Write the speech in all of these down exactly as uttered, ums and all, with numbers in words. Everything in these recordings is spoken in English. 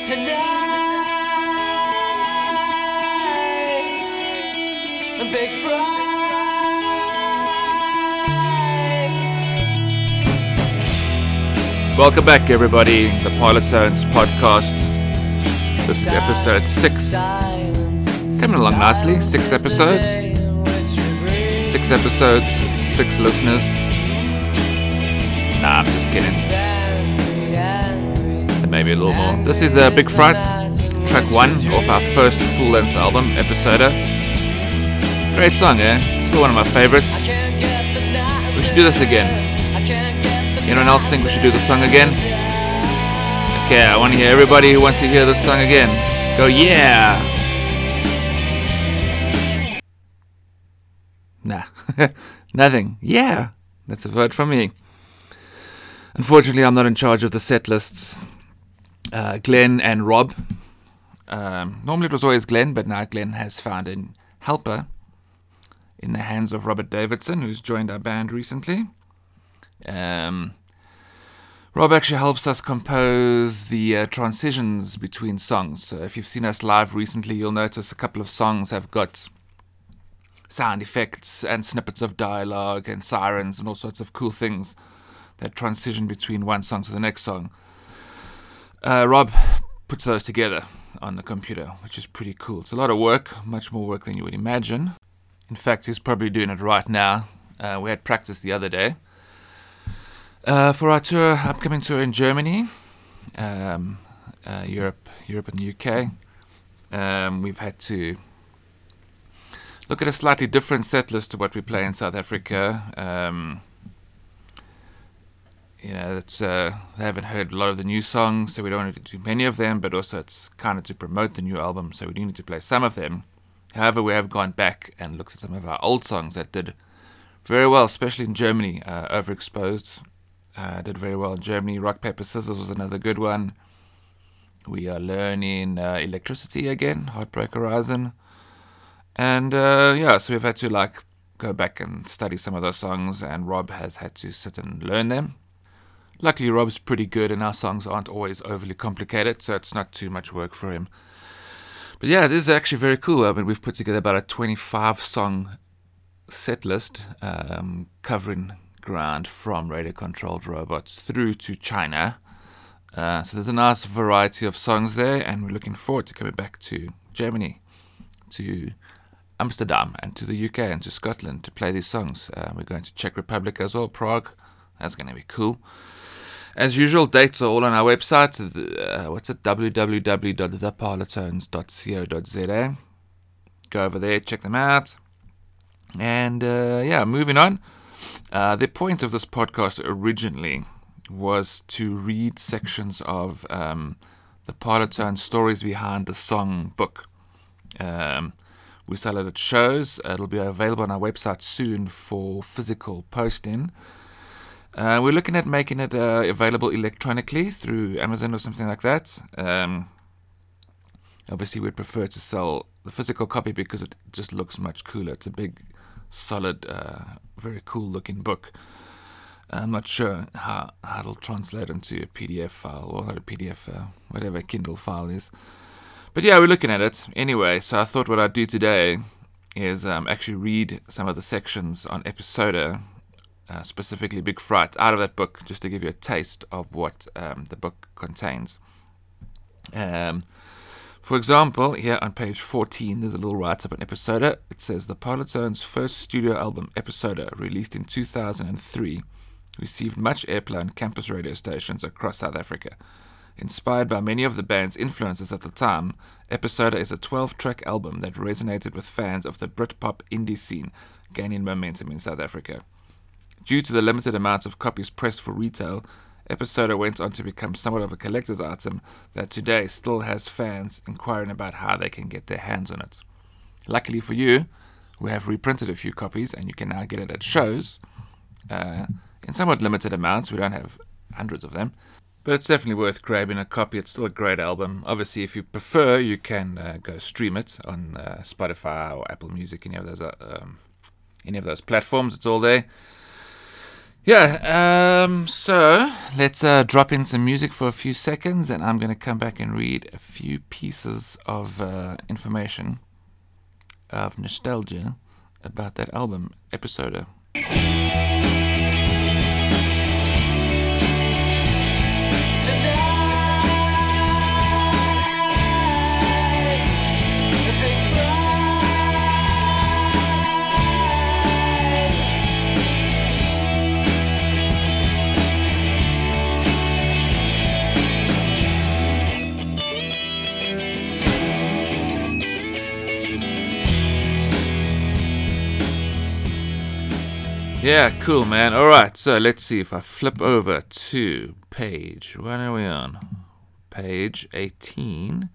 tonight. A big fright. Welcome back, everybody. The Parlotones podcast. This is episode six. Coming along nicely. Six episodes. Six episodes. Six listeners. Nah, I'm just kidding. Maybe a little more. This is uh, Big Fright, track one off our first full-length album, Episoda. Great song, eh? Still one of my favorites. We should do this again. Anyone else think we should do the song again? Okay, I want to hear everybody who wants to hear this song again. Go, yeah! Nah. Nothing. Yeah! That's a vote from me. Unfortunately, I'm not in charge of the set lists. Uh, Glenn and Rob. Um, normally it was always Glenn, but now Glenn has found a helper in the hands of Robert Davidson, who's joined our band recently. Um, Rob actually helps us compose the uh, transitions between songs. So if you've seen us live recently, you'll notice a couple of songs have got sound effects and snippets of dialogue and sirens and all sorts of cool things that transition between one song to the next song. Uh, Rob puts those together on the computer, which is pretty cool. It's a lot of work, much more work than you would imagine. In fact, he's probably doing it right now. Uh, we had practice the other day uh, for our tour, upcoming tour in Germany, um, uh, Europe, Europe and the U K. Um, we've had to look at a slightly different set list to what we play in South Africa. Um, You know, it's, uh, they haven't heard a lot of the new songs, so we don't want to do too many of them, but also it's kind of to promote the new album, so we do need to play some of them. However, we have gone back and looked at some of our old songs that did very well, especially in Germany. Uh, Overexposed uh, did very well in Germany. Rock, Paper, Scissors was another good one. We are learning uh, Electricity again, Heartbreak Horizon. And, uh, yeah, so we've had to, like, go back and study some of those songs, and Rob has had to sit and learn them. Luckily, Rob's pretty good, and our songs aren't always overly complicated, so it's not too much work for him. But yeah, this is actually very cool. I mean, we've put together about a twenty-five song set list, um, covering ground from Radio Controlled Robots through to China. Uh, so there's a nice variety of songs there, and we're looking forward to coming back to Germany, to Amsterdam, and to the U K, and to Scotland to play these songs. Uh, we're going to Czech Republic as well, Prague. That's going to be cool. As usual, dates are all on our website. Uh, what's it? w w w dot the parlotones dot co dot z a. Go over there, check them out. And uh, yeah, moving on. Uh, the point of this podcast originally was to read sections of um, the Parlotone stories behind the song book. Um, we sell it at shows. It'll be available on our website soon for physical posting. Uh, we're looking at making it uh, available electronically through Amazon or something like that. Um, obviously, we'd prefer to sell the physical copy because it just looks much cooler. It's a big, solid, uh, very cool-looking book. I'm not sure how, how it'll translate into a P D F file or not a P D F, uh, whatever Kindle file is. But yeah, we're looking at it. Anyway, so I thought what I'd do today is um, actually read some of the sections on Episoda, Uh, specifically Big Fright, out of that book, just to give you a taste of what um, the book contains. Um, for example, here on page fourteen, there's a little write-up on Episoda. It says, the Parlotones' first studio album, Episoda, released in two thousand three, received much airplay on campus radio stations across South Africa. Inspired by many of the band's influences at the time, Episoda is a twelve-track album that resonated with fans of the Britpop indie scene, gaining momentum in South Africa. Due to the limited amount of copies pressed for retail, Episoda went on to become somewhat of a collector's item that today still has fans inquiring about how they can get their hands on it. Luckily for you, we have reprinted a few copies and you can now get it at shows, uh, in somewhat limited amounts. We don't have hundreds of them, but it's definitely worth grabbing a copy. It's still a great album. Obviously, if you prefer, you can uh, go stream it on uh, Spotify or Apple Music, any of those, uh, um, any of those platforms. It's all there. Yeah, um, so let's uh, drop in some music for a few seconds, and I'm going to come back and read a few pieces of uh, information, of nostalgia, about that album, Episoda. Yeah, cool, man. All right, so let's see if I flip over to page. What are we on? Page eighteen.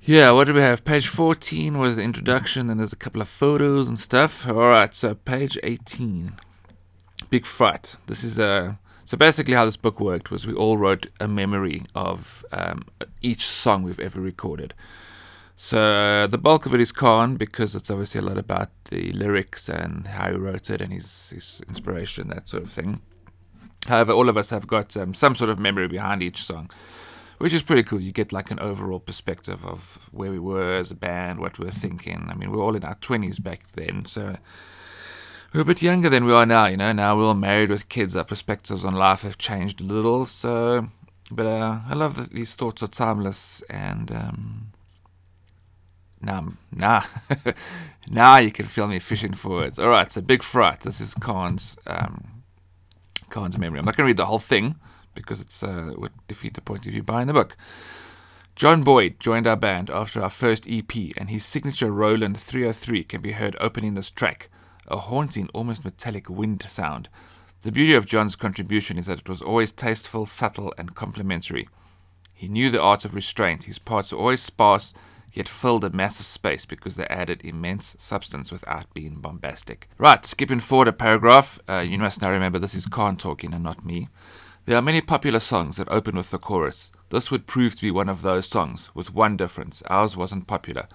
Yeah, what do we have? Page fourteen was the introduction, and there's a couple of photos and stuff. All right, so page eighteen. Big Fright. This is a... So basically how this book worked was we all wrote a memory of um, each song we've ever recorded. So the bulk of it is Karn, because it's obviously a lot about the lyrics and how he wrote it and his, his inspiration, that sort of thing. However, all of us have got um, some sort of memory behind each song, which is pretty cool. You get like an overall perspective of where we were as a band, what we were thinking. I mean, we were all in our twenties back then, so we were a bit younger than we are now, you know. Now we're all married with kids. Our perspectives on life have changed a little. So, but uh, I love that these thoughts are timeless and... Um, Nah, nah. Nah, you can feel me fishing for words. All right, so Big Fright. This is Karn's, um, Karn's memory. I'm not going to read the whole thing because it's uh, would defeat the point of view behind the book. John Boyd joined our band after our first E P, and his signature Roland three oh three can be heard opening this track, a haunting, almost metallic wind sound. The beauty of John's contribution is that it was always tasteful, subtle, and complimentary. He knew the art of restraint. His parts are always sparse, yet filled a massive space because they added immense substance without being bombastic. Right, skipping forward a paragraph. Uh, you must now remember this is Karn talking and not me. There are many popular songs that open with the chorus. This would prove to be one of those songs, with one difference. Ours wasn't popular.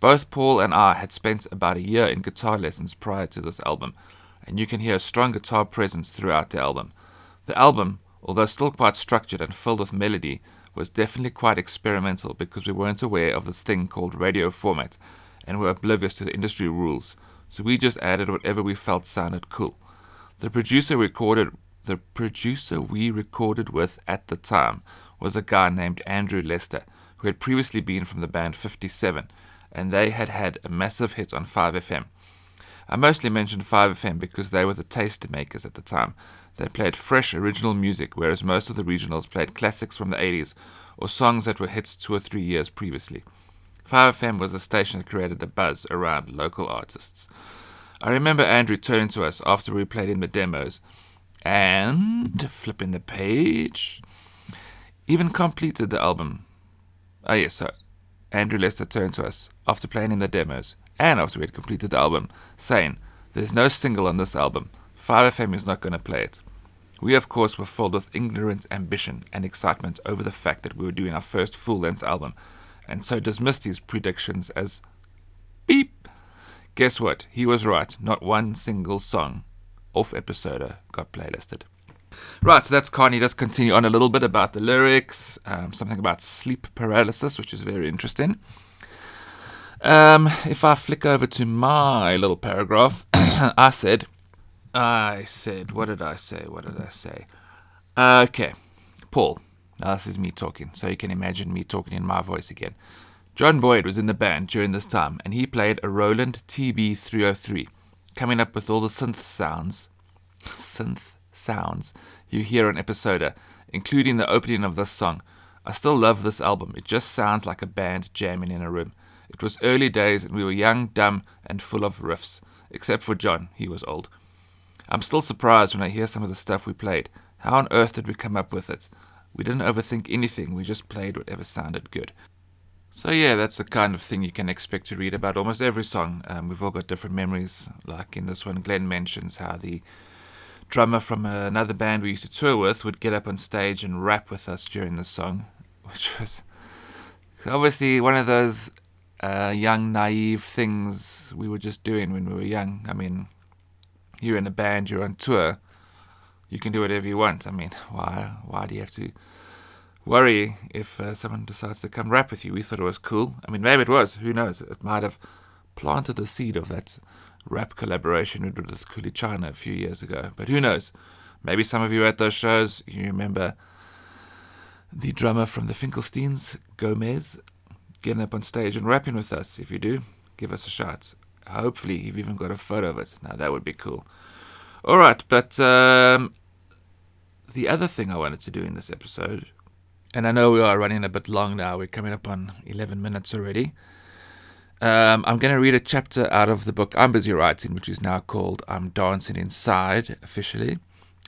Both Paul and I had spent about a year in guitar lessons prior to this album, and you can hear a strong guitar presence throughout the album. The album, although still quite structured and filled with melody, was definitely quite experimental because we weren't aware of this thing called radio format and were oblivious to the industry rules, so we just added whatever we felt sounded cool. The producer recorded, the producer we recorded with at the time was a guy named Andrew Lester, who had previously been from the band fifty-seven, and they had had a massive hit on five F M. I mostly mentioned five F M because they were the taste makers at the time. They played fresh, original music, whereas most of the regionals played classics from the eighties or songs that were hits two or three years previously. five F M was the station that created a buzz around local artists. I remember Andrew turning to us after we played him the demos and, flipping the page, even completed the album. Oh yes, so Andrew Lester turned to us after playing him the demos and after we had completed the album, saying, "There's no single on this album. five F M is not going to play it." We, of course, were filled with ignorant ambition and excitement over the fact that we were doing our first full-length album, and so dismissed his predictions as beep. Guess what? He was right. Not one single song off Episoda got playlisted. Right, so that's Karn. He does continue on a little bit about the lyrics, um, something about sleep paralysis, which is very interesting. Um, if I flick over to my little paragraph, I said... I said, what did I say? What did I say? Okay, Paul. Now this is me talking, so you can imagine me talking in my voice again. John Boyd was in the band during this time, and he played a Roland T B three oh three, coming up with all the synth sounds, synth sounds you hear on Episoda, including the opening of this song. I still love this album. It just sounds like a band jamming in a room. It was early days, and we were young, dumb, and full of riffs. Except for John, he was old. I'm still surprised when I hear some of the stuff we played. How on earth did we come up with it? We didn't overthink anything, we just played whatever sounded good. So yeah, that's the kind of thing you can expect to read about almost every song. Um, we've all got different memories. Like in this one, Glenn mentions how the drummer from another band we used to tour with would get up on stage and rap with us during the song, which was obviously one of those uh, young, naive things we were just doing when we were young. I mean... you're in a band, you're on tour, you can do whatever you want. I mean, why why do you have to worry if uh, someone decides to come rap with you? We thought it was cool. I mean, maybe it was. Who knows? It might have planted the seed of that rap collaboration we did with Kuli China a few years ago. But who knows? Maybe some of you at those shows, you remember the drummer from the Finkelsteins, Gomez, getting up on stage and rapping with us. If you do, give us a shout. Hopefully you've even got a photo of it. Now, that would be cool. All right, but um, the other thing I wanted to do in this episode, and I know we are running a bit long now. We're coming up on eleven minutes already. Um, I'm going to read a chapter out of the book I'm busy writing, which is now called I'm Dancing Inside, officially,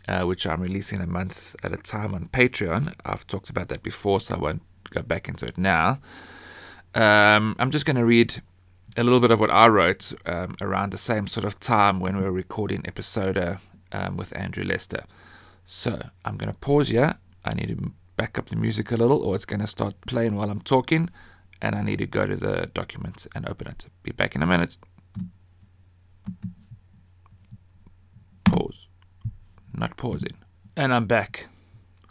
uh, which I'm releasing a month at a time on Patreon. I've talked about that before, so I won't go back into it now. Um, I'm just going to read a little bit of what I wrote um, around the same sort of time when we were recording Episoda um, with Andrew Lester. So I'm going to pause here. I need to back up the music a little, or it's going to start playing while I'm talking, and I need to go to the document and open it. Be back in a minute. Pause. Not pausing. And I'm back.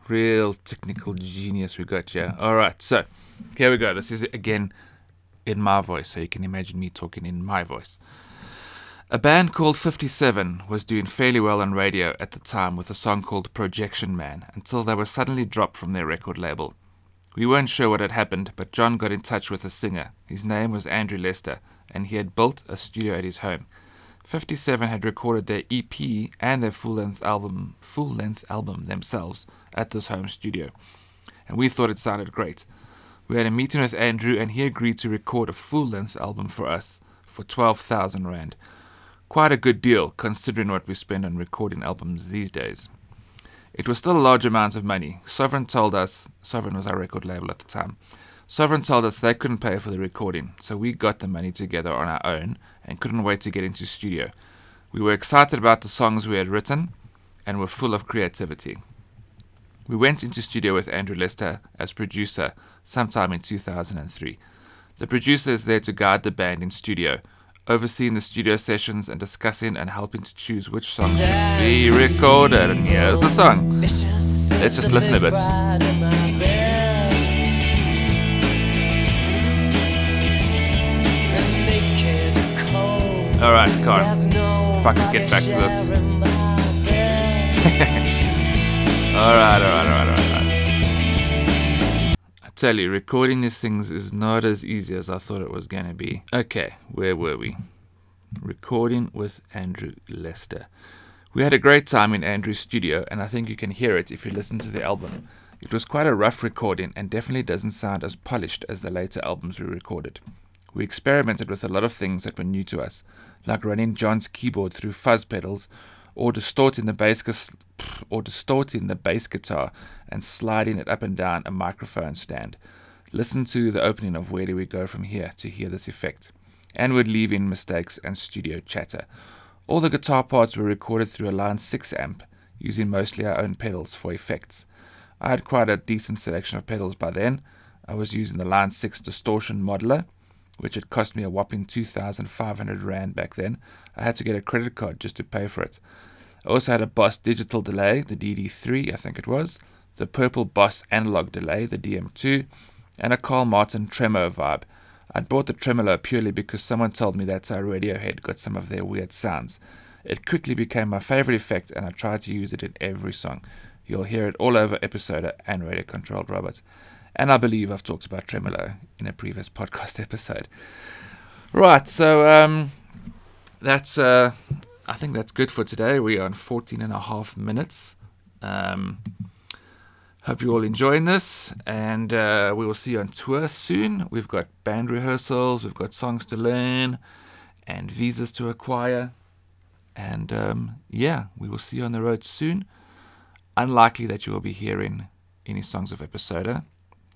Real technical genius we got here. All right, so here we go. This is, again, in my voice, so you can imagine me talking in my voice. A band called fifty-seven was doing fairly well on radio at the time with a song called Projection Man, until they were suddenly dropped from their record label. We weren't sure what had happened, but John got in touch with a singer. His name was Andrew Lester, and he had built a studio at his home. fifty-seven had recorded their E P and their full-length album, full-length album themselves at this home studio, and we thought it sounded great. We had a meeting with Andrew, and he agreed to record a full-length album for us for twelve thousand rand. Quite a good deal, considering what we spend on recording albums these days. It was still a large amount of money. Sovereign told us, Sovereign was our record label at the time, Sovereign told us they couldn't pay for the recording, so we got the money together on our own and couldn't wait to get into studio. We were excited about the songs we had written and were full of creativity. We went into studio with Andrew Lester as producer sometime in two thousand three. The producer is there to guide the band in studio, overseeing the studio sessions and discussing and helping to choose which songs should be recorded. And here's the song. Let's just listen a bit. Alright, Karl. If I could get back to this. Alright, alright, alright, alright, alright. I tell you, recording these things is not as easy as I thought it was going to be. Okay, where were we? Recording with Andrew Lester. We had a great time in Andrew's studio, and I think you can hear it if you listen to the album. It was quite a rough recording and definitely doesn't sound as polished as the later albums we recorded. We experimented with a lot of things that were new to us, like running John's keyboard through fuzz pedals, or distorting the bass gu- or distorting the bass guitar and sliding it up and down a microphone stand. Listen to the opening of Where Do We Go From Here to hear this effect. And would leave in mistakes and studio chatter. All the guitar parts were recorded through a Line six amp, using mostly our own pedals for effects. I had quite a decent selection of pedals by then. I was using the Line six distortion modeler, which had cost me a whopping two thousand five hundred rand back then. I had to get a credit card just to pay for it. I also had a Boss Digital Delay, the D D three, I think it was, the Purple Boss Analog Delay, the D M two, and a Karl Martin Tremolo vibe. I'd bought the Tremolo purely because someone told me that's how Radiohead got some of their weird sounds. It quickly became my favorite effect, and I tried to use it in every song. You'll hear it all over Episoda and Radio Controlled Robots. And I believe I've talked about Tremolo in a previous podcast episode. Right, so um, that's uh, I think that's good for today. We are on fourteen and a half minutes. Um, hope you're all enjoying this, and uh, we will see you on tour soon. We've got band rehearsals, we've got songs to learn, and visas to acquire. And um, yeah, we will see you on the road soon. Unlikely that you will be hearing any songs of Episoda,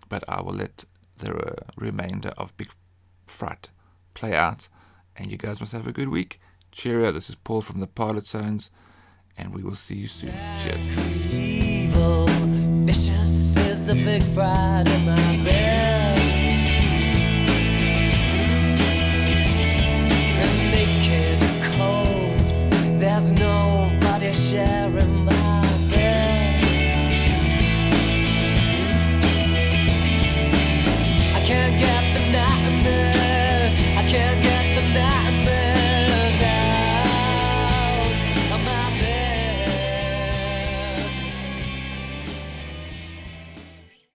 but I will let the uh, remainder of Big Fright play out. And you guys must have a good week. Cheerio, this is Paul from the Parlotones, and we will see you soon. Cheers. Evil, vicious is the big fright of my-